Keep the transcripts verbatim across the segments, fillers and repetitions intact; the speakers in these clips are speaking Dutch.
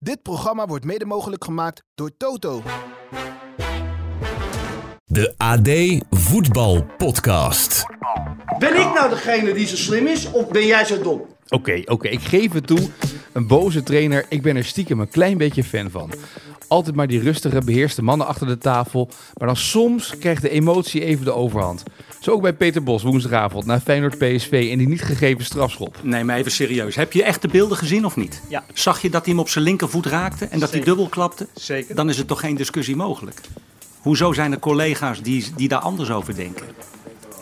Dit programma wordt mede mogelijk gemaakt door Toto. De A D Voetbalpodcast. Ben ik nou degene die zo slim is of ben jij zo dom? Oké, okay, oké, okay, ik geef het toe. Een boze trainer, ik ben er stiekem een klein beetje fan van. Altijd maar die rustige, beheerste mannen achter de tafel. Maar dan soms krijgt de emotie even de overhand. Zo ook bij Peter Bos woensdagavond na Feyenoord P S V en die niet gegeven strafschop. Nee, maar even serieus. Heb je echt de beelden gezien of niet? Ja. Zag je dat hij hem op zijn linkervoet raakte en dat hij dubbel klapte? Zeker. Dan is er toch geen discussie mogelijk? Hoezo zijn er collega's die, die daar anders over denken?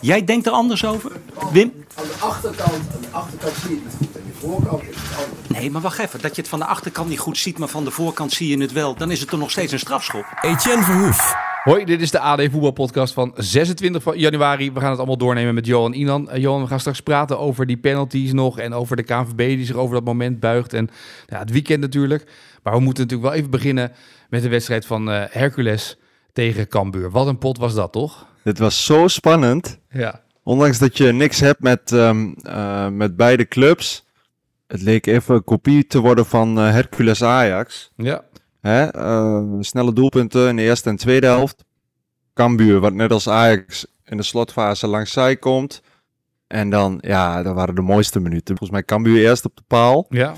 Jij denkt er anders over, Wim? Aan de achterkant, aan de achterkant zie je het goed en de voorkant is het anders. Nee, maar wacht even. Dat je het van de achterkant niet goed ziet, maar van de voorkant zie je het wel. Dan is het toch nog steeds een strafschop. Etienne Verhoef. Hoi, dit is de A D Voetbalpodcast van zesentwintig januari. We gaan het allemaal doornemen met Johan Inan. Uh, Johan, we gaan straks praten over die penalties nog en over de K N V B die zich over dat moment buigt. En ja, het weekend natuurlijk. Maar we moeten natuurlijk wel even beginnen met de wedstrijd van uh, Heracles tegen Cambuur. Wat een pot was dat, toch? Dit was zo spannend. Ja. Ondanks dat je niks hebt met, um, uh, met beide clubs. Het leek even een kopie te worden van uh, Hercules Ajax. Ja. Hè? Uh, snelle doelpunten in de eerste en tweede helft. Cambuur, wat net als Ajax in de slotfase langs zij komt. En dan, ja, dat waren de mooiste minuten. Volgens mij Cambuur eerst op de paal. Ja.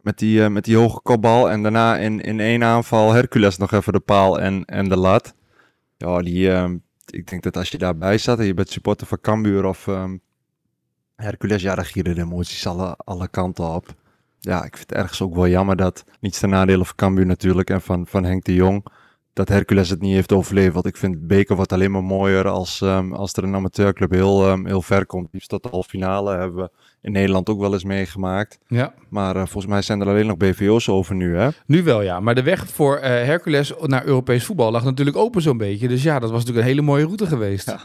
Met die, uh, met die hoge kopbal. En daarna in, in één aanval Hercules nog even de paal en, en de lat. Ja, die... Uh, Ik denk dat als je daarbij zat en je bent supporter van Cambuur of um, Hercules, ja, dan gieren de emoties alle, alle kanten op. Ja, ik vind het ergens ook wel jammer dat, niets ten nadele van Cambuur natuurlijk en van, van Henk de Jong, dat Hercules het niet heeft overleefd. Want ik vind beker wordt alleen maar mooier als, um, als er een amateurclub heel, um, heel ver komt. Liefst tot de halve finale hebben we in Nederland ook wel eens meegemaakt. Ja. Maar uh, volgens mij zijn er alleen nog B V O's over nu, hè? Nu wel, ja. Maar de weg voor uh, Hercules naar Europees voetbal lag natuurlijk open zo'n beetje. Dus ja, dat was natuurlijk een hele mooie route geweest. Ja.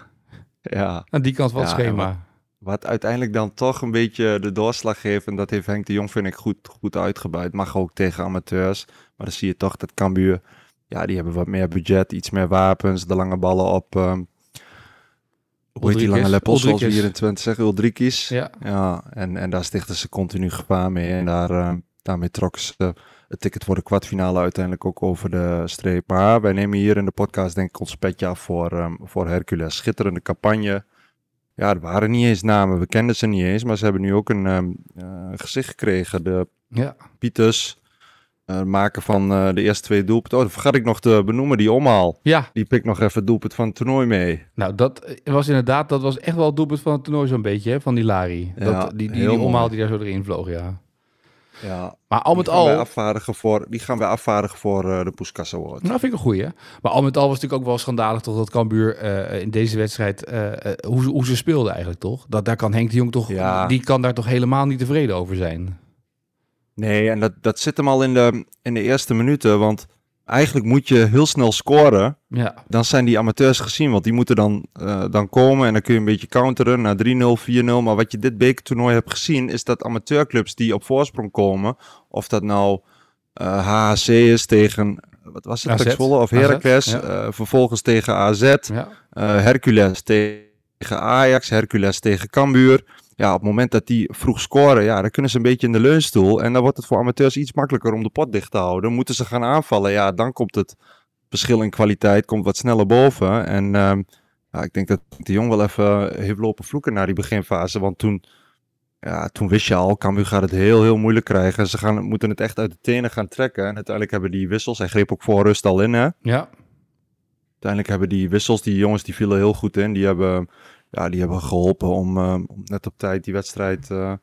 Ja. Aan die kant van het ja, schema. Wat, wat uiteindelijk dan toch een beetje de doorslag geeft. En dat heeft Henk de Jong, vind ik, goed, goed uitgebuit. Mag ook tegen amateurs. Maar dan zie je toch dat Cambuur... Ja, die hebben wat meer budget, iets meer wapens, de lange ballen op... Um, hoe heet die lange leppels, zoals we hier in Twente zeggen, Uldrikies. Ja. Ja, en, en daar stichten ze continu gevaar mee. En daar, uh, daarmee trokken ze het ticket voor de kwartfinale uiteindelijk ook over de streep. Maar wij nemen hier in de podcast denk ik ons petje af voor, um, voor Hercules. Schitterende campagne. Ja, er waren niet eens namen. We kenden ze niet eens, maar ze hebben nu ook een um, uh, gezicht gekregen. De ja. Pieters... Uh, maken van uh, de eerste twee doelpunten. Oh, dat vergat ik nog te benoemen, die omhaal. Ja. Die pik nog even het doelpunt van het toernooi mee. Nou, dat was inderdaad, dat was echt wel het doelpunt van het toernooi zo'n beetje, hè, van die Lari. Ja, dat, die, die, die omhaal die daar zo erin vloog, ja. Ja, maar al met al... afvaardigen voor, die gaan wij afvaardigen voor uh, de Puskas Award. Nou, vind ik een goeie. Maar al met al was het natuurlijk ook wel schandalig toch dat Cambuur uh, in deze wedstrijd... Uh, hoe, hoe ze speelden eigenlijk, toch? Dat, daar kan Henk de Jong toch... Ja. Die kan daar toch helemaal niet tevreden over zijn. Nee, en dat, dat zit hem al in de, in de eerste minuten. Want eigenlijk moet je heel snel scoren. Ja. Dan zijn die amateurs gezien. Want die moeten dan, uh, dan komen en dan kun je een beetje counteren naar drie nul, vier nul. Maar wat je dit bekertoernooi hebt gezien... is dat amateurclubs die op voorsprong komen... of dat nou uh, H H C is tegen... wat was het? Zwolle of Heracles. Ja. Uh, vervolgens tegen A Z. Ja. Uh, Hercules tegen Ajax. Hercules tegen Cambuur. Ja, op het moment dat die vroeg scoren, ja, dan kunnen ze een beetje in de leunstoel. En dan wordt het voor amateurs iets makkelijker om de pot dicht te houden. Moeten ze gaan aanvallen, ja, dan komt het verschil in kwaliteit, komt wat sneller boven. En um, ja, ik denk dat de Jong wel even heeft lopen vloeken na die beginfase. Want toen, ja, toen wist je al, Cambuur gaat het heel, heel moeilijk krijgen. Ze gaan, moeten het echt uit de tenen gaan trekken. En uiteindelijk hebben die wissels, hij greep ook voor rust al in, hè? Ja. Uiteindelijk hebben die wissels, die jongens, die vielen heel goed in. Die hebben... Ja, die hebben geholpen om, uh, om net op tijd die wedstrijd uh,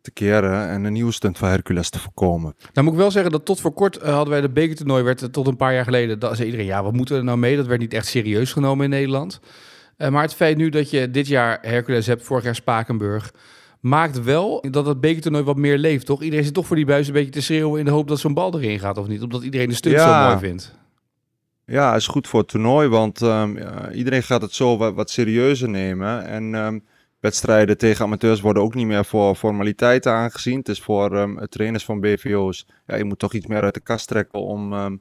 te keren en een nieuwe stunt van Hercules te voorkomen. Nou moet ik wel zeggen dat tot voor kort uh, hadden wij de bekertoernooi, werd uh, tot een paar jaar geleden, dat zei iedereen, ja, wat moeten we er nou mee? Dat werd niet echt serieus genomen in Nederland. Uh, maar het feit nu dat je dit jaar Hercules hebt, vorig jaar Spakenburg, maakt wel dat het bekertoernooi wat meer leeft, toch? Iedereen zit toch voor die buis een beetje te schreeuwen in de hoop dat zo'n bal erin gaat of niet, omdat iedereen de stunt ja. zo mooi vindt. Ja, is goed voor het toernooi, want um, ja, iedereen gaat het zo wat, wat serieuzer nemen. En um, wedstrijden tegen amateurs worden ook niet meer voor formaliteiten aangezien. Het is voor um, trainers van B V O's. Ja, je moet toch iets meer uit de kast trekken om, um,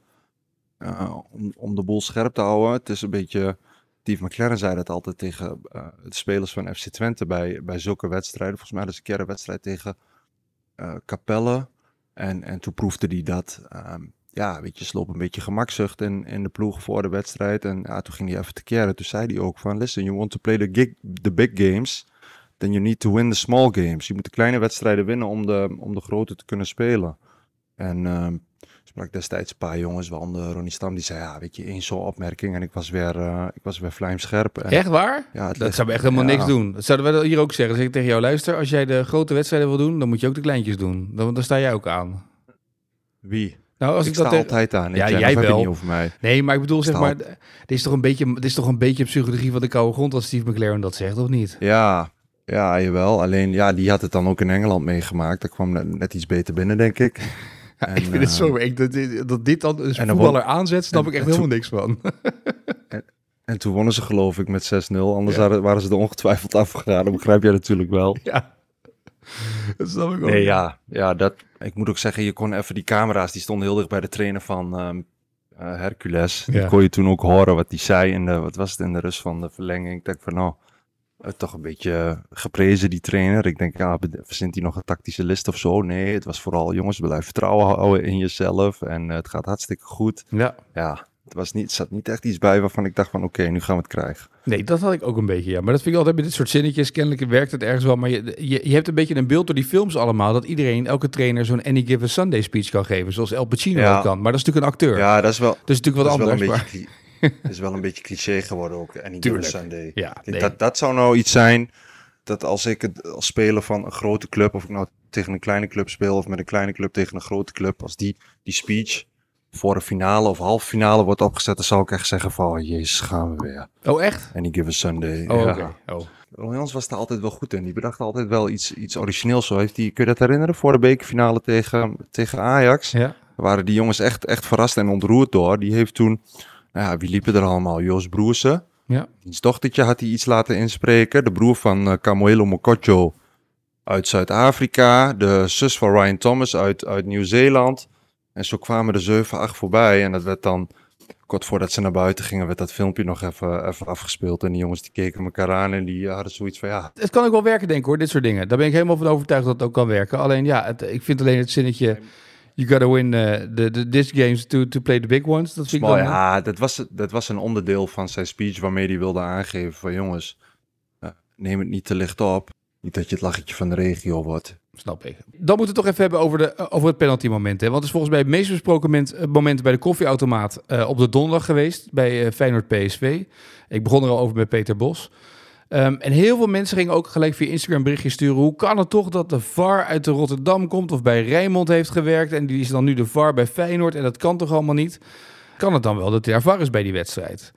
uh, om, om de boel scherp te houden. Het is een beetje... Steve McClaren zei dat altijd tegen uh, de spelers van F C Twente bij, bij zulke wedstrijden. Volgens mij is een keer een wedstrijd tegen uh, Capelle. En, en toen proefde hij dat. Um, ja, weet je, sloop een beetje gemakzucht in, in de ploeg voor de wedstrijd. En ja, toen ging hij even tekeer. Toen zei hij ook van, listen, you want to play the, gig, the big games, then you need to win the small games. Je moet de kleine wedstrijden winnen om de, om de grote te kunnen spelen. En um, sprak destijds een paar jongens, waaronder Ronnie Stam, die zei, ja, weet je, één zo'n opmerking en ik was weer, uh, ik was weer vlijmscherp. En, echt waar? Ja, dat ligt, zou me echt helemaal ja. niks doen. Dat zouden we hier ook zeggen. Zeg ik tegen jou, luister, als jij de grote wedstrijden wil doen, dan moet je ook de kleintjes doen. Dan, dan sta jij ook aan. Wie? Nou, als ik, ik sta dat altijd aan. Ja, jij wel. Niet over mij. Nee, maar ik bedoel, ik zeg maar, het is toch een beetje, het is toch een beetje psychologie van de koude grond als Steve McClaren dat zegt, of niet? Ja, ja, jawel. Alleen, ja, die had het dan ook in Engeland meegemaakt. Daar kwam net, net iets beter binnen, denk ik. Ja, en, ik vind uh, het zo ik, dat, dat dit dan een voetballer won, aanzet, snap en, ik echt helemaal niks van. en, en toen wonnen ze geloof ik met zes nul. Anders ja. waren ze er ongetwijfeld afgegaan. Dat begrijp jij natuurlijk wel. Ja. Dat snap ik ook. Nee, ja, ja, dat, ik moet ook zeggen, je kon even die camera's, die stonden heel dicht bij de trainer van um, uh, Hercules. Ja. Die kon je toen ook horen wat die zei in de, wat was het, in de rust van de verlenging. Ik dacht van nou, uh, toch een beetje geprezen die trainer. Ik denk, ja, verzint hij nog een tactische list of zo? Nee, het was vooral, jongens, blijf vertrouwen houden in jezelf en uh, het gaat hartstikke goed. Ja. Ja. Het was niet, zat niet echt iets bij waarvan ik dacht van oké, okay, nu gaan we het krijgen. Nee, dat had ik ook een beetje, ja. Maar dat vind ik altijd bij dit soort zinnetjes. Kennelijk werkt het ergens wel. Maar je, je, je hebt een beetje een beeld door die films allemaal... dat iedereen, elke trainer, zo'n Any Given Sunday speech kan geven. Zoals El Pacino ja. ook kan. Maar dat is natuurlijk een acteur. Ja, dat is wel, dus natuurlijk wat dat anders. Het is, maar... is wel een beetje cliché geworden ook, Any Tuurlijk. Given Sunday. Ja, nee. dat, dat zou nou iets zijn... dat als ik het als speler van een grote club... of ik nou tegen een kleine club speel... of met een kleine club tegen een grote club... als die, die speech... voor een finale of halve finale wordt opgezet... dan zal ik echt zeggen van... oh, jezus, gaan we weer. Oh, echt? En die Give a Sunday. Oh, ja. oké. Okay. Oh. Ron Jans was daar altijd wel goed in. Die bedacht altijd wel iets, iets origineels. Zo heeft die, kun je dat herinneren? Voor de bekerfinale tegen, tegen Ajax... Ja. Daar waren die jongens echt, echt verrast en ontroerd door. Die heeft toen... Nou ja, wie liepen er allemaal? Joost Broerse. Ja. Diens dochtertje had hij iets laten inspreken. De broer van uh, Camoelo Mococcio uit Zuid-Afrika. De zus van Ryan Thomas uit, uit Nieuw-Zeeland... En zo kwamen er zeven, acht voorbij. En dat werd dan, kort voordat ze naar buiten gingen, werd dat filmpje nog even, even afgespeeld. En die jongens die keken elkaar aan en die hadden zoiets van ja. Het kan ook wel werken, denk ik hoor, dit soort dingen. Daar ben ik helemaal van overtuigd dat het ook kan werken. Alleen ja, het, ik vind alleen het zinnetje... You gotta win uh, the, the, this games to, to play the big ones. Dat vind ik dan, ja, dat was, dat was een onderdeel van zijn speech waarmee hij wilde aangeven van jongens, neem het niet te licht op. Niet dat je het lachetje van de regio wordt. Snap ik. Dan moeten we het toch even hebben over, de, over het penaltymoment. Hè? Want het is volgens mij het meest besproken moment, moment bij de koffieautomaat uh, op de donderdag geweest. Bij uh, Feyenoord P S V. Ik begon er al over bij Peter Bos. Um, en heel veel mensen gingen ook gelijk via Instagram berichtjes sturen. Hoe kan het toch dat de V A R uit de Rotterdam komt of bij Rijnmond heeft gewerkt. En die is dan nu de V A R bij Feyenoord en dat kan toch allemaal niet. Kan het dan wel dat hij daar V A R is bij die wedstrijd?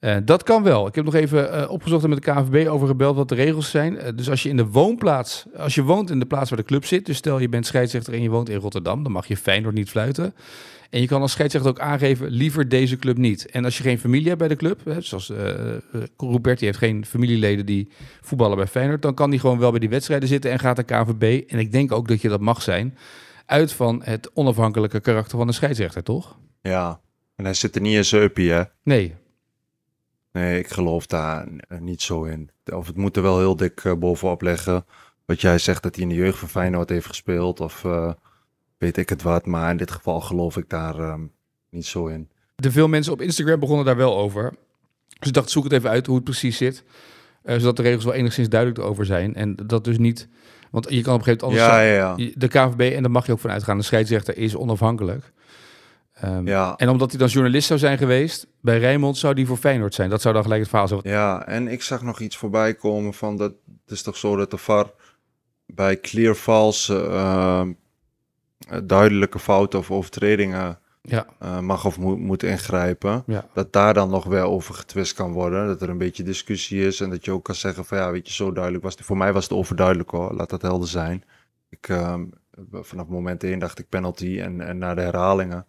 Uh, dat kan wel. Ik heb nog even uh, opgezocht en met de K N V B over gebeld wat de regels zijn. Uh, dus als je in de woonplaats, als je woont in de plaats waar de club zit, dus stel je bent scheidsrechter en je woont in Rotterdam, dan mag je Feyenoord niet fluiten. En je kan als scheidsrechter ook aangeven, liever deze club niet. En als je geen familie hebt bij de club, hè, zoals uh, Rupert, die heeft geen familieleden die voetballen bij Feyenoord, dan kan die gewoon wel bij die wedstrijden zitten en gaat de K N V B, en ik denk ook dat je dat mag zijn, uit van het onafhankelijke karakter van een scheidsrechter, toch? Ja, en hij zit er niet in zijn uppie, hè? Nee. Nee, ik geloof daar niet zo in. Of het moet er wel heel dik uh, bovenop leggen. Wat jij zegt, dat hij in de jeugd van Feyenoord heeft gespeeld. Of uh, weet ik het wat. Maar in dit geval geloof ik daar um, niet zo in. De veel mensen op Instagram begonnen daar wel over. Dus ik dacht, zoek het even uit hoe het precies zit. Uh, zodat de regels wel enigszins duidelijk erover zijn. En dat dus niet... Want je kan op een gegeven moment anders... Ja, ja, ja. De K N V B, en daar mag je ook van uitgaan. De scheidsrechter is onafhankelijk. Um, ja. En omdat hij dan journalist zou zijn geweest, bij Rijnmond zou die voor Feyenoord zijn. Dat zou dan gelijk het verhaal zijn. Ja, en ik zag nog iets voorbij komen van dat het is toch zo dat de V A R bij clear false uh, duidelijke fouten of overtredingen ja. uh, mag of moet, moet ingrijpen. Ja. Dat daar dan nog wel over getwist kan worden. Dat er een beetje discussie is en dat je ook kan zeggen van ja, weet je, zo duidelijk was het. Voor mij was het overduidelijk hoor, laat dat helder zijn. Ik, uh, vanaf moment één dacht ik penalty en, en na de herhalingen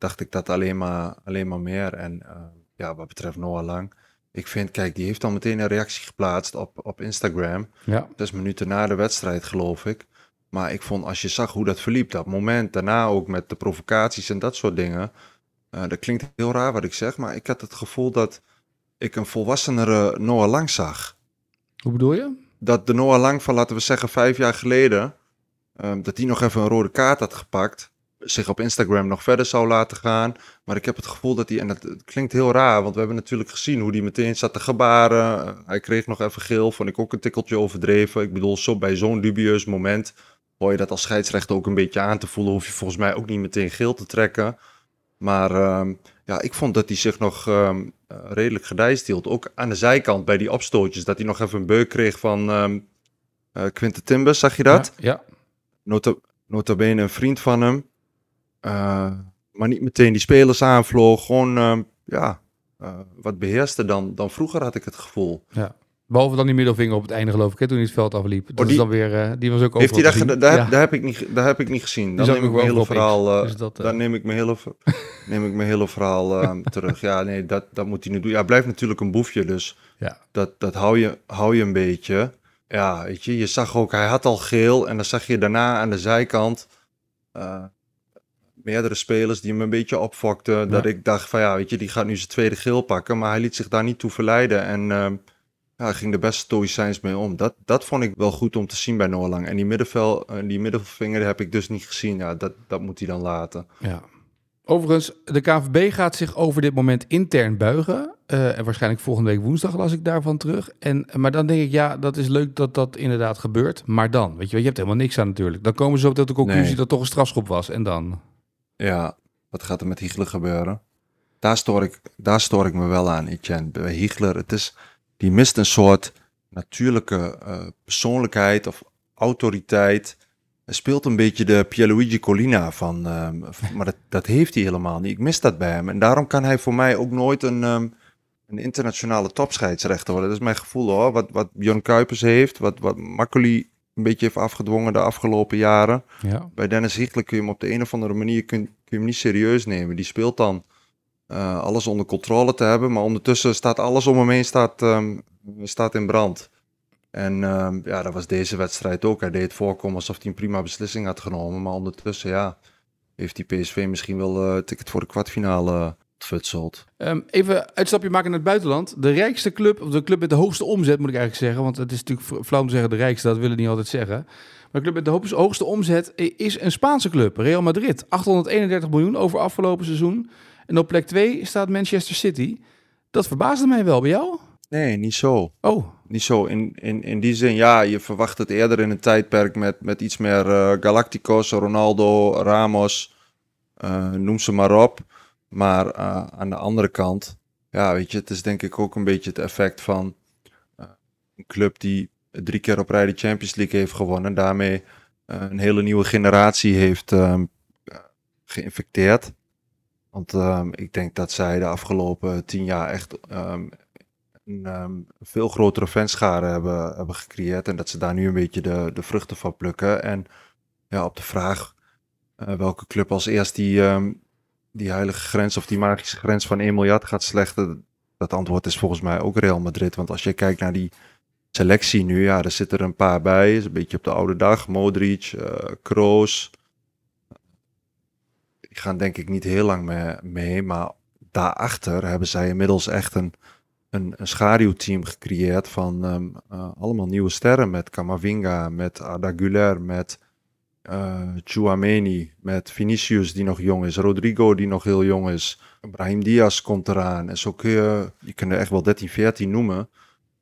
dacht ik dat alleen maar, alleen maar meer. En uh, ja, wat betreft Noa Lang. Ik vind, kijk, die heeft al meteen een reactie geplaatst op, op Instagram. Ja. Zes minuten na de wedstrijd, geloof ik. Maar ik vond, als je zag hoe dat verliep, dat moment daarna ook met de provocaties en dat soort dingen. Uh, dat klinkt heel raar wat ik zeg, maar ik had het gevoel dat ik een volwassenere Noa Lang zag. Hoe bedoel je? Dat de Noa Lang van, laten we zeggen, vijf jaar geleden... Um, dat hij nog even een rode kaart had gepakt. Zich op Instagram nog verder zou laten gaan. Maar ik heb het gevoel dat hij... En dat, dat klinkt heel raar, want we hebben natuurlijk gezien hoe hij meteen zat te gebaren. Hij kreeg nog even geel, vond ik ook een tikkeltje overdreven. Ik bedoel, zo, bij zo'n dubieus moment hoor je dat als scheidsrechter ook een beetje aan te voelen. Hoef je volgens mij ook niet meteen geel te trekken. Maar um, ja, ik vond dat hij zich nog um, redelijk gedijst hield. Ook aan de zijkant bij die opstootjes. Dat hij nog even een beuk kreeg van um, uh, Quinten Timbers, zag je dat? Ja, ja. Nota, nota bene een vriend van hem. Uh, maar niet meteen die spelers aanvloog. Gewoon uh, ja, uh, wat beheerste dan, dan vroeger, had ik het gevoel. Ja. Behalve dan die middelvinger op het einde, geloof ik, hè, toen hij het veld afliep. Dat oh, die, is dan weer, uh, die was ook heeft hij daar, daar, ja. daar, heb ik niet, daar heb ik niet gezien. Dan neem ik, mijn hele verhaal, uh, dat, uh... dan neem ik mijn hele, neem ik mijn hele verhaal uh, terug. Ja, nee, dat, dat moet hij nu doen. Ja, blijft natuurlijk een boefje, dus ja. dat, dat hou, je, hou je een beetje. Ja, weet je, je zag ook, hij had al geel. En dan zag je daarna aan de zijkant uh, meerdere spelers die hem een beetje opfokten. Ja. Dat ik dacht van ja, weet je, die gaat nu zijn tweede geel pakken. Maar hij liet zich daar niet toe verleiden. En uh, ja, hij ging er best stoïcijns mee om. Dat, dat vond ik wel goed om te zien bij Noa Lang. En die, middenvel, uh, die middelvinger heb ik dus niet gezien. Ja, dat, dat moet hij dan laten. Ja. Overigens, de K N V B gaat zich over dit moment intern buigen. Uh, en waarschijnlijk volgende week woensdag las ik daarvan terug. En, maar dan denk ik, ja, dat is leuk dat dat inderdaad gebeurt. Maar dan, weet je wel, je hebt helemaal niks aan natuurlijk. Dan komen ze op de conclusie nee. dat toch een strafschop was. En dan? Ja, wat gaat er met Hiegler gebeuren? Daar stoor ik, daar stoor ik me wel aan, Etienne. Bij Hiegler, het is, die mist een soort natuurlijke uh, persoonlijkheid of autoriteit. Hij speelt een beetje de Pierluigi Collina van, um, maar dat, dat heeft hij helemaal niet. Ik mis dat bij hem. En daarom kan hij voor mij ook nooit een, um, een internationale topscheidsrechter worden. Dat is mijn gevoel hoor. Wat, wat Björn Kuipers heeft, wat, wat Makkely een beetje heeft afgedwongen de afgelopen jaren. Ja. Bij Dennis Hiegler kun je hem op de een of andere manier kun, kun je hem niet serieus nemen. Die speelt dan uh, alles onder controle te hebben, maar ondertussen staat alles om hem heen staat, um, staat in brand. En uh, ja, dat was deze wedstrijd ook. Hij deed het voorkomen alsof hij een prima beslissing had genomen. Maar ondertussen, ja, heeft die P S V misschien wel uh, het ticket voor de kwartfinale futseld. Um, even uitstapje maken naar het buitenland. De rijkste club, of de club met de hoogste omzet moet ik eigenlijk zeggen. Want het is natuurlijk flauw om te zeggen de rijkste, dat willen we niet altijd zeggen. Maar de club met de hoogste omzet is een Spaanse club, Real Madrid. achthonderdeenendertig miljoen over afgelopen seizoen. En op plek twee staat Manchester City. Dat verbaasde mij wel, bij jou? Nee, niet zo. Oh. Niet zo. In, in, in die zin, ja, je verwacht het eerder in een tijdperk met, met iets meer uh, Galacticos, Ronaldo, Ramos, uh, noem ze maar op. Maar uh, aan de andere kant, ja, weet je, het is denk ik ook een beetje het effect van uh, een club die drie keer op rij de Champions League heeft gewonnen. Daarmee uh, een hele nieuwe generatie heeft uh, geïnfecteerd. Want uh, ik denk dat zij de afgelopen tien jaar echt... Um, Een, um, veel grotere fanscharen hebben, hebben gecreëerd en dat ze daar nu een beetje de, de vruchten van plukken. En ja, op de vraag uh, welke club als eerst die, um, die heilige grens of die magische grens van één miljard gaat slechten, dat antwoord is volgens mij ook Real Madrid. Want als je kijkt naar die selectie nu, ja, er zitten er een paar bij. Is een beetje op de oude dag. Modric, uh, Kroos. Die gaan denk ik niet heel lang mee, mee, maar daarachter hebben zij inmiddels echt een Een, een schaduwteam gecreëerd van um, uh, allemaal nieuwe sterren. Met Camavinga, met Arda Güler, met uh, Tchouaméni, met Vinicius die nog jong is. Rodrigo die nog heel jong is. Brahim Diaz komt eraan. En zo kun je, je kunt er echt wel dertien, veertien noemen.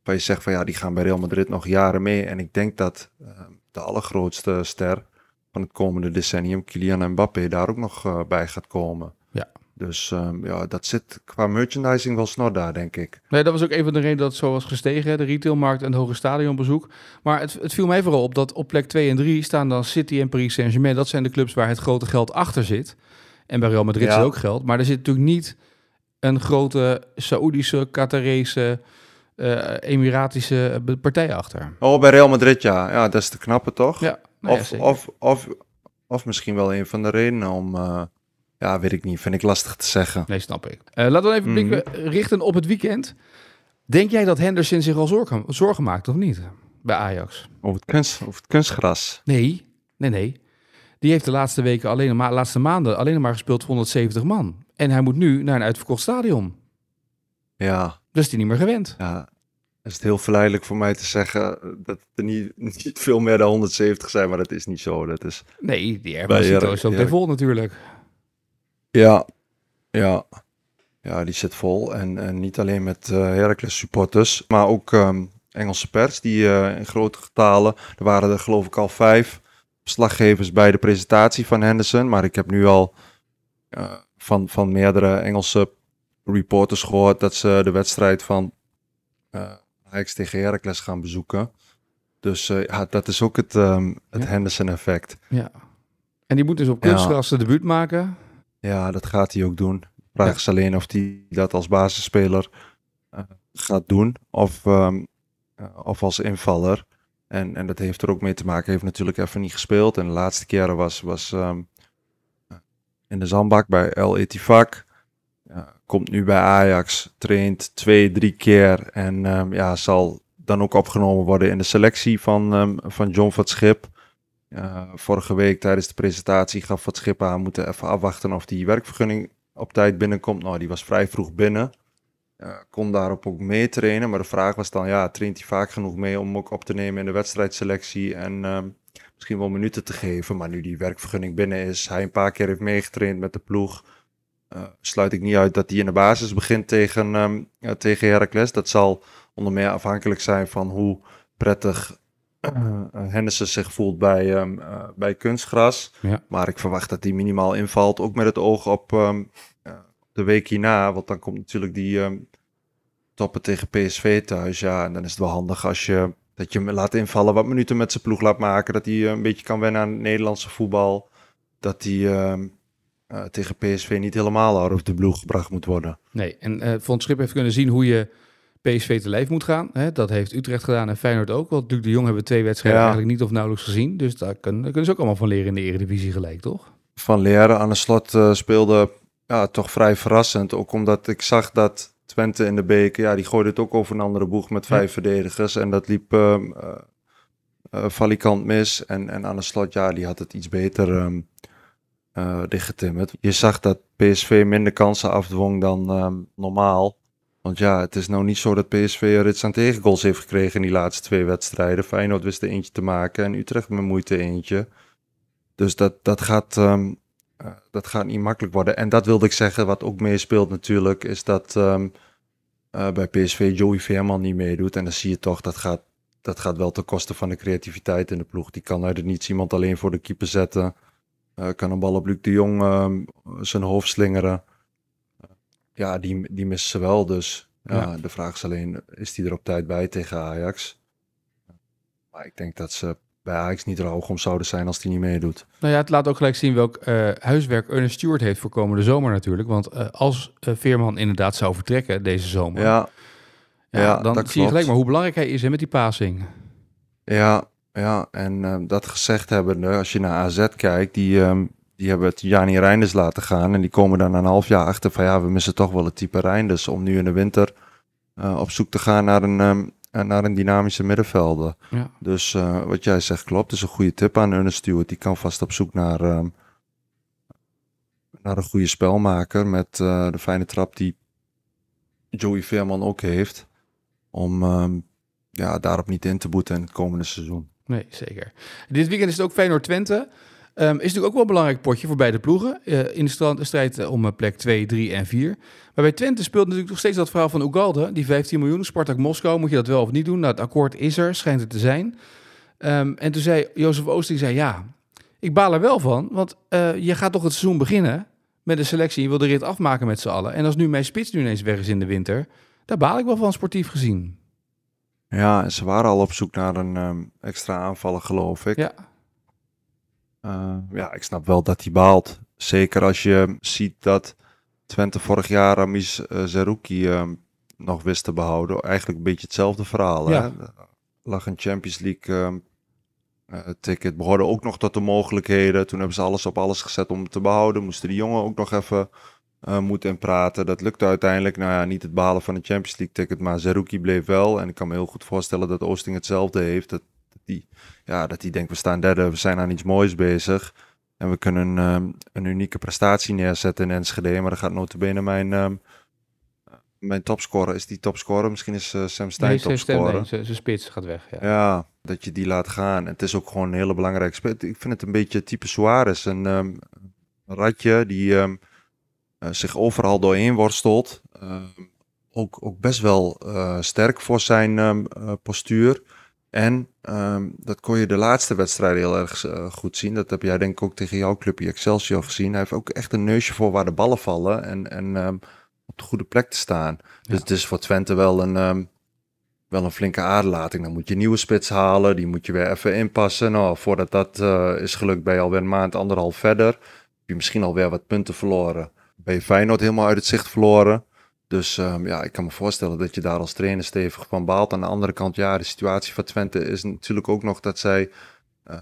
Waar je zegt van ja, die gaan bij Real Madrid nog jaren mee. En ik denk dat uh, de allergrootste ster van het komende decennium, Kylian Mbappé, daar ook nog uh, bij gaat komen. Ja. Dus um, ja, dat zit qua merchandising wel snor daar, denk ik. Nee, dat was ook een van de redenen dat het zo was gestegen. De retailmarkt en het hoge stadionbezoek. Maar het, het viel mij vooral op dat op plek twee en drie staan dan City en Paris Saint-Germain. Dat zijn de clubs waar het grote geld achter zit. En bij Real Madrid ja. zit ook geld. Maar er zit natuurlijk niet een grote Saoedische, Qatarese, uh, Emiratische partij achter. Oh, bij Real Madrid ja. Ja, dat is de knappe toch? Ja, nou of, ja, of, of, of misschien wel een van de redenen om... Uh... Ja, weet ik niet. Vind ik lastig te zeggen. Nee, snap ik. Uh, laten we even blikken mm. richten op het weekend. Denk jij dat Henderson zich al zorgen, zorgen maakt of niet? Bij Ajax. Over het, kunst, over het kunstgras? Nee, nee, nee. Die heeft de laatste weken, alleen maar, laatste maanden alleen maar gespeeld voor honderdzeventig man. En hij moet nu naar een uitverkocht stadion. Ja. Dus die niet meer gewend. Ja. is het heel verleidelijk voor mij te zeggen dat er niet, niet veel meer dan honderdzeventig zijn, maar dat is niet zo. Dat is nee, die Airbus zit ook Her- Her- vol natuurlijk. Ja, ja. Ja, die zit vol. En, en niet alleen met uh, Heracles supporters, maar ook um, Engelse pers, die uh, in grote getalen, er waren er geloof ik al vijf verslaggevers bij de presentatie van Henderson, maar ik heb nu al uh, van, van meerdere Engelse reporters gehoord dat ze de wedstrijd van uh, Ajax tegen Heracles gaan bezoeken. Dus uh, ja, dat is ook het, um, het ja. Henderson-effect. Ja. En die moet dus op kunstgras ja. de debuut maken. Ja, dat gaat hij ook doen. De vraag is alleen of hij dat als basisspeler uh, gaat doen of, um, uh, of als invaller. En, en dat heeft er ook mee te maken. Hij heeft natuurlijk even niet gespeeld. En de laatste keren was, was um, in de zandbak bij El Ettifaq. Uh, komt nu bij Ajax, traint twee, drie keer. En um, ja, zal dan ook opgenomen worden in de selectie van, um, van John van het Schip. Uh, vorige week tijdens de presentatie gaf Van het Schip aan, moeten even afwachten of die werkvergunning op tijd binnenkomt. Nou, die was vrij vroeg binnen. Uh, kon daarop ook mee trainen. Maar de vraag was dan, ja, traint hij vaak genoeg mee om ook op te nemen in de wedstrijdselectie en um, misschien wel minuten te geven. Maar nu die werkvergunning binnen is, hij een paar keer heeft meegetraind met de ploeg, uh, sluit ik niet uit dat hij in de basis begint tegen, um, uh, tegen Heracles. Dat zal onder meer afhankelijk zijn van hoe prettig Uh, Henderson zich voelt bij, um, uh, bij kunstgras. Ja. Maar ik verwacht dat hij minimaal invalt. Ook met het oog op um, uh, de week hierna. Want dan komt natuurlijk die um, toppen tegen P S V thuis. Ja, en dan is het wel handig als je, dat je hem laat invallen. Wat minuten met zijn ploeg laat maken. Dat hij uh, een beetje kan wennen aan het Nederlandse voetbal. Dat hij uh, uh, tegen P S V niet helemaal out of the blue gebracht moet worden. Nee, en uh, Van het Schip heeft kunnen zien hoe je P S V te lijf moet gaan. Hè? Dat heeft Utrecht gedaan en Feyenoord ook. Want Luc de Jong hebben we twee wedstrijden ja. eigenlijk niet of nauwelijks gezien. Dus daar kunnen, daar kunnen ze ook allemaal van leren in de Eredivisie gelijk, toch? Van leren. Aan de slot uh, speelde ja, toch vrij verrassend. Ook omdat ik zag dat Twente in de beker, ja, die gooide het ook over een andere boeg met vijf ja. verdedigers. En dat liep um, uh, uh, valikant mis. En, en aan de slot, ja, die had het iets beter um, uh, dichtgetimmerd. Je zag dat P S V minder kansen afdwong dan um, normaal. Want ja, het is nou niet zo dat P S V rits aan tegengoals heeft gekregen in die laatste twee wedstrijden. Feyenoord wist er eentje te maken en Utrecht met moeite eentje. Dus dat, dat, gaat, um, uh, dat gaat niet makkelijk worden. En dat wilde ik zeggen, wat ook meespeelt natuurlijk, is dat um, uh, bij P S V Joey Veerman niet meedoet. En dan zie je toch, dat gaat, dat gaat wel ten koste van de creativiteit in de ploeg. Die kan uit het niets iemand alleen voor de keeper zetten. Uh, kan een bal op Luc de Jong um, zijn hoofd slingeren. Ja, die, die missen ze wel, dus ja, ja. de vraag is alleen, is die er op tijd bij tegen Ajax? Maar ik denk dat ze bij Ajax niet rauwig om zouden zijn als die niet meedoet. Nou ja, het laat ook gelijk zien welk uh, huiswerk Ernest Stewart heeft voor komende zomer natuurlijk. Want uh, als uh, Veerman inderdaad zou vertrekken deze zomer, ja, ja, ja, dan zie klopt. je gelijk maar hoe belangrijk hij is hè, met die passing. Ja, ja en uh, dat gezegd hebbende, als je naar A Z kijkt, die Um, die hebben het Jani Reinders laten gaan. En die komen dan een half jaar achter van ja, we missen toch wel het type Reinders. Om nu in de winter uh, op zoek te gaan naar een, um, naar een dynamische middenvelder. Ja. Dus uh, wat jij zegt klopt. Dat is een goede tip aan Ernest Stewart. Die kan vast op zoek naar, um, naar een goede spelmaker. Met uh, de fijne trap die Joey Veerman ook heeft. Om um, ja, daarop niet in te boeten in het komende seizoen. Nee, zeker. Dit weekend is het ook Feyenoord Twente. Um, is natuurlijk ook wel een belangrijk potje voor beide ploegen. Uh, in de stand, strijd om uh, plek twee, drie en vier. Maar bij Twente speelt natuurlijk nog steeds dat verhaal van Ugalde. Die vijftien miljoen, Spartak Moskou, moet je dat wel of niet doen? Nou, het akkoord is er, schijnt het te zijn. Um, en toen zei Jozef Oosting, zei ja, ik baal er wel van. Want uh, je gaat toch het seizoen beginnen met een selectie. Je wil de rit afmaken met z'n allen. En als nu mijn spits nu ineens weg is in de winter, daar baal ik wel van sportief gezien. Ja, ze waren al op zoek naar een um, extra aanvaller, geloof ik. Ja. Uh, ja, ik snap wel dat hij baalt. Zeker als je ziet dat Twente vorig jaar Ramiz uh, Zerouki uh, nog wist te behouden. Eigenlijk een beetje hetzelfde verhaal. Ja. Hè? Lag een Champions League uh, uh, ticket. Behoorde ook nog tot de mogelijkheden. Toen hebben ze alles op alles gezet om te behouden. Moesten die jongen ook nog even uh, moeten en praten. Dat lukte uiteindelijk. Nou ja, niet het behalen van een Champions League ticket. Maar Zerouki bleef wel. En ik kan me heel goed voorstellen dat Oosting hetzelfde heeft. Dat Die, ja, dat hij denkt, we staan derde, we zijn aan iets moois bezig. En we kunnen um, een unieke prestatie neerzetten in Enschede. Maar dan gaat notabene mijn, um, mijn topscorer, is die topscorer? Misschien is uh, Sam Stein nee, topscorer. Zijn spits gaat weg. Ja. ja, dat je die laat gaan. En het is ook gewoon een hele belangrijke spits. Ik vind het een beetje type Suarez. Een um, ratje die um, uh, zich overal doorheen worstelt. Uh, ook, ook best wel uh, sterk voor zijn um, uh, postuur. En um, dat kon je de laatste wedstrijd heel erg uh, goed zien. Dat heb jij denk ik ook tegen jouw clubje Excelsior gezien. Hij heeft ook echt een neusje voor waar de ballen vallen. En... en um, op de goede plek te staan. Ja. Dus het is voor Twente wel een, um, wel een flinke aderlating. Dan moet je nieuwe spits halen. Die moet je weer even inpassen. Nou, voordat dat uh, is gelukt ben je alweer een maand, anderhalf verder. Heb je misschien alweer wat punten verloren. Ben je Feyenoord helemaal uit het zicht verloren. Dus um, ja, ik kan me voorstellen dat je daar als trainer stevig van baalt. Aan de andere kant, ja, de situatie van Twente is natuurlijk ook nog dat zij...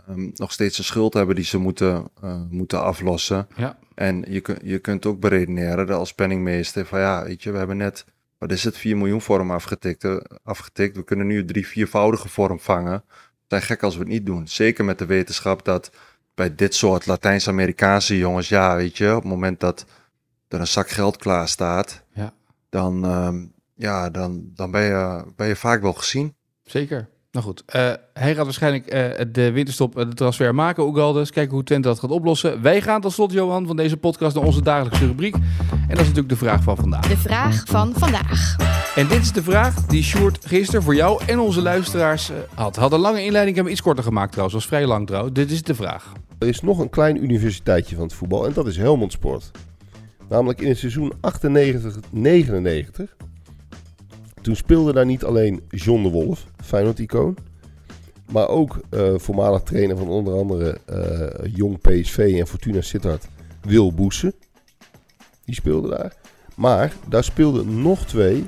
Um, nog steeds een schuld hebben die ze moeten, uh, moeten aflossen. Ja. En je, kun, je kunt ook beredeneren als penningmeester van ja, weet je, we hebben net, wat is het, vier miljoen vorm afgetikt, uh, afgetikt. We kunnen nu drie, viervoudige vorm vangen. Het zijn gek als we het niet doen. Zeker met de wetenschap dat bij dit soort Latijns-Amerikaanse jongens, ja, weet je, op het moment dat er een zak geld klaar staat, ja. dan, um, ja, dan, dan ben, je, ben je vaak wel gezien. Zeker. Nou goed, uh, hij gaat waarschijnlijk uh, de winterstop uh, de transfer maken, Oegaldes. Kijken hoe Twente dat gaat oplossen. Wij gaan tot slot, Johan, van deze podcast naar onze dagelijkse rubriek. En dat is natuurlijk de vraag van vandaag. De vraag van vandaag. En dit is de vraag die Sjoerd gisteren voor jou en onze luisteraars uh, had. Had een lange inleiding, hebben we iets korter gemaakt trouwens. Was vrij lang trouwens. Dit is de vraag. Er is nog een klein universiteitje van het voetbal en dat is Helmond Sport. Namelijk in het seizoen achtennegentig negenennegentig... Toen speelde daar niet alleen John de Wolf, Feyenoord-icoon, maar ook uh, voormalig trainer van onder andere uh, Jong P S V en Fortuna Sittard, Wil Boessen. Die speelde daar. Maar daar speelden nog twee,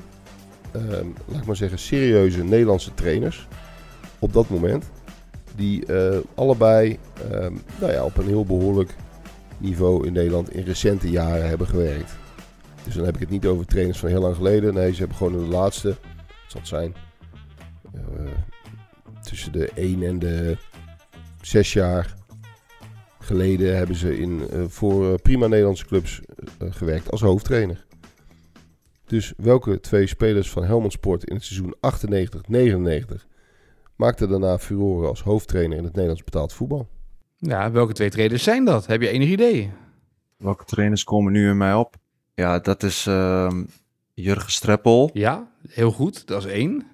uh, laat ik maar zeggen, serieuze Nederlandse trainers op dat moment. Die uh, allebei uh, nou ja, op een heel behoorlijk niveau in Nederland in recente jaren hebben gewerkt. Dus dan heb ik het niet over trainers van heel lang geleden. Nee, ze hebben gewoon de laatste, wat zal het zijn, uh, tussen de één en de zes jaar geleden hebben ze in, uh, voor prima Nederlandse clubs uh, gewerkt als hoofdtrainer. Dus welke twee spelers van Helmond Sport in het seizoen achtennegentig negenennegentig maakten daarna furoren als hoofdtrainer in het Nederlands betaald voetbal? Ja, welke twee trainers zijn dat? Heb je enig idee? Welke trainers komen nu in mij op? Ja, dat is uh, Jurgen Streppel. Ja, heel goed. Dat is één.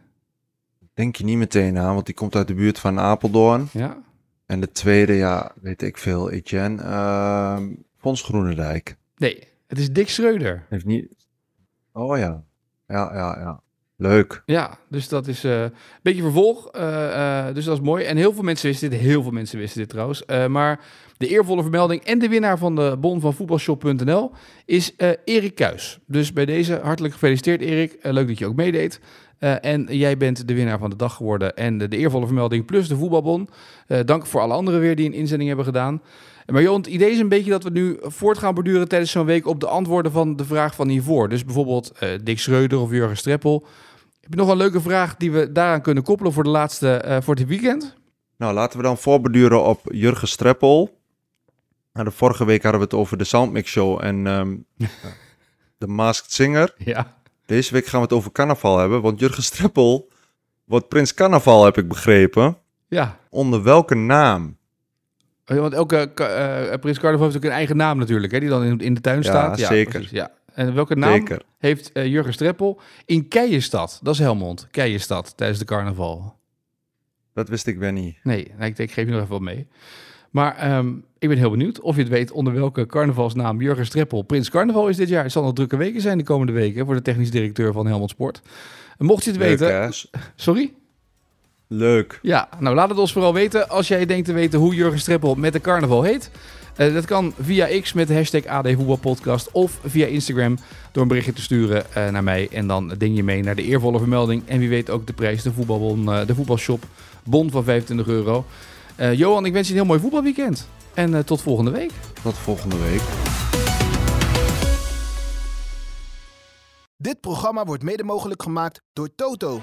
Denk je niet meteen aan, want die komt uit de buurt van Apeldoorn. Ja. En de tweede, ja, weet ik veel, Etienne. Uh, Fons Groenendijk. Nee, het is Dick Schreuder. Heeft niet... Oh ja. Ja, ja, ja. Leuk. Ja, dus dat is uh, een beetje vervolg. Uh, uh, dus dat is mooi. En heel veel mensen wisten dit. Heel veel mensen wisten dit trouwens. Uh, maar de eervolle vermelding en de winnaar van de bon van voetbalshop punt n l is uh, Erik Kuijs. Dus bij deze hartelijk gefeliciteerd, Erik. Uh, leuk dat je ook meedeed. Uh, en jij bent de winnaar van de dag geworden. En de, de eervolle vermelding plus de voetbalbon. Uh, dank voor alle anderen weer die een inzending hebben gedaan. Maar Johan, het idee is een beetje dat we nu voort gaan borduren tijdens zo'n week op de antwoorden van de vraag van hiervoor. Dus bijvoorbeeld uh, Dick Schreuder of Jurgen Streppel. Heb je nog een leuke vraag die we daaraan kunnen koppelen voor de laatste, uh, voor dit weekend? Nou, laten we dan voorborduren op Jurgen Streppel. Nou, de vorige week hadden we het over de Soundmix Show en um, de Masked Singer. Ja. Deze week gaan we het over carnaval hebben, want Jurgen Streppel wordt Prins Carnaval, heb ik begrepen. Ja. Onder welke naam? Want elke uh, Prins Carnaval heeft ook een eigen naam natuurlijk, hè, die dan in de tuin ja, staat. Ja, zeker. Precies, ja. En welke naam zeker. heeft uh, Jurgen Streppel in Keienstad? Dat is Helmond, Keienstad, tijdens de carnaval. Dat wist ik weer niet. Nee, nou, ik, denk, ik geef je nog even wat mee. Maar um, ik ben heel benieuwd of je het weet onder welke carnavalsnaam Jurgen Streppel Prins Carnaval is dit jaar. Het zal nog drukke weken zijn de komende weken voor de technisch directeur van Helmond Sport. En mocht je het Leuk, weten... Hè? Sorry? Leuk. Ja, nou laat het ons vooral weten als jij denkt te weten hoe Jurgen Streppel met de carnaval heet. Uh, dat kan via X met de hashtag A D Voetbalpodcast of via Instagram door een berichtje te sturen uh, naar mij. En dan ding je mee naar de eervolle vermelding. En wie weet ook de prijs, de voetbalbon, uh, de voetbalshop, bon van vijfentwintig euro. Uh, Johan, ik wens je een heel mooi voetbalweekend. En uh, tot volgende week. Tot volgende week. Dit programma wordt mede mogelijk gemaakt door Toto.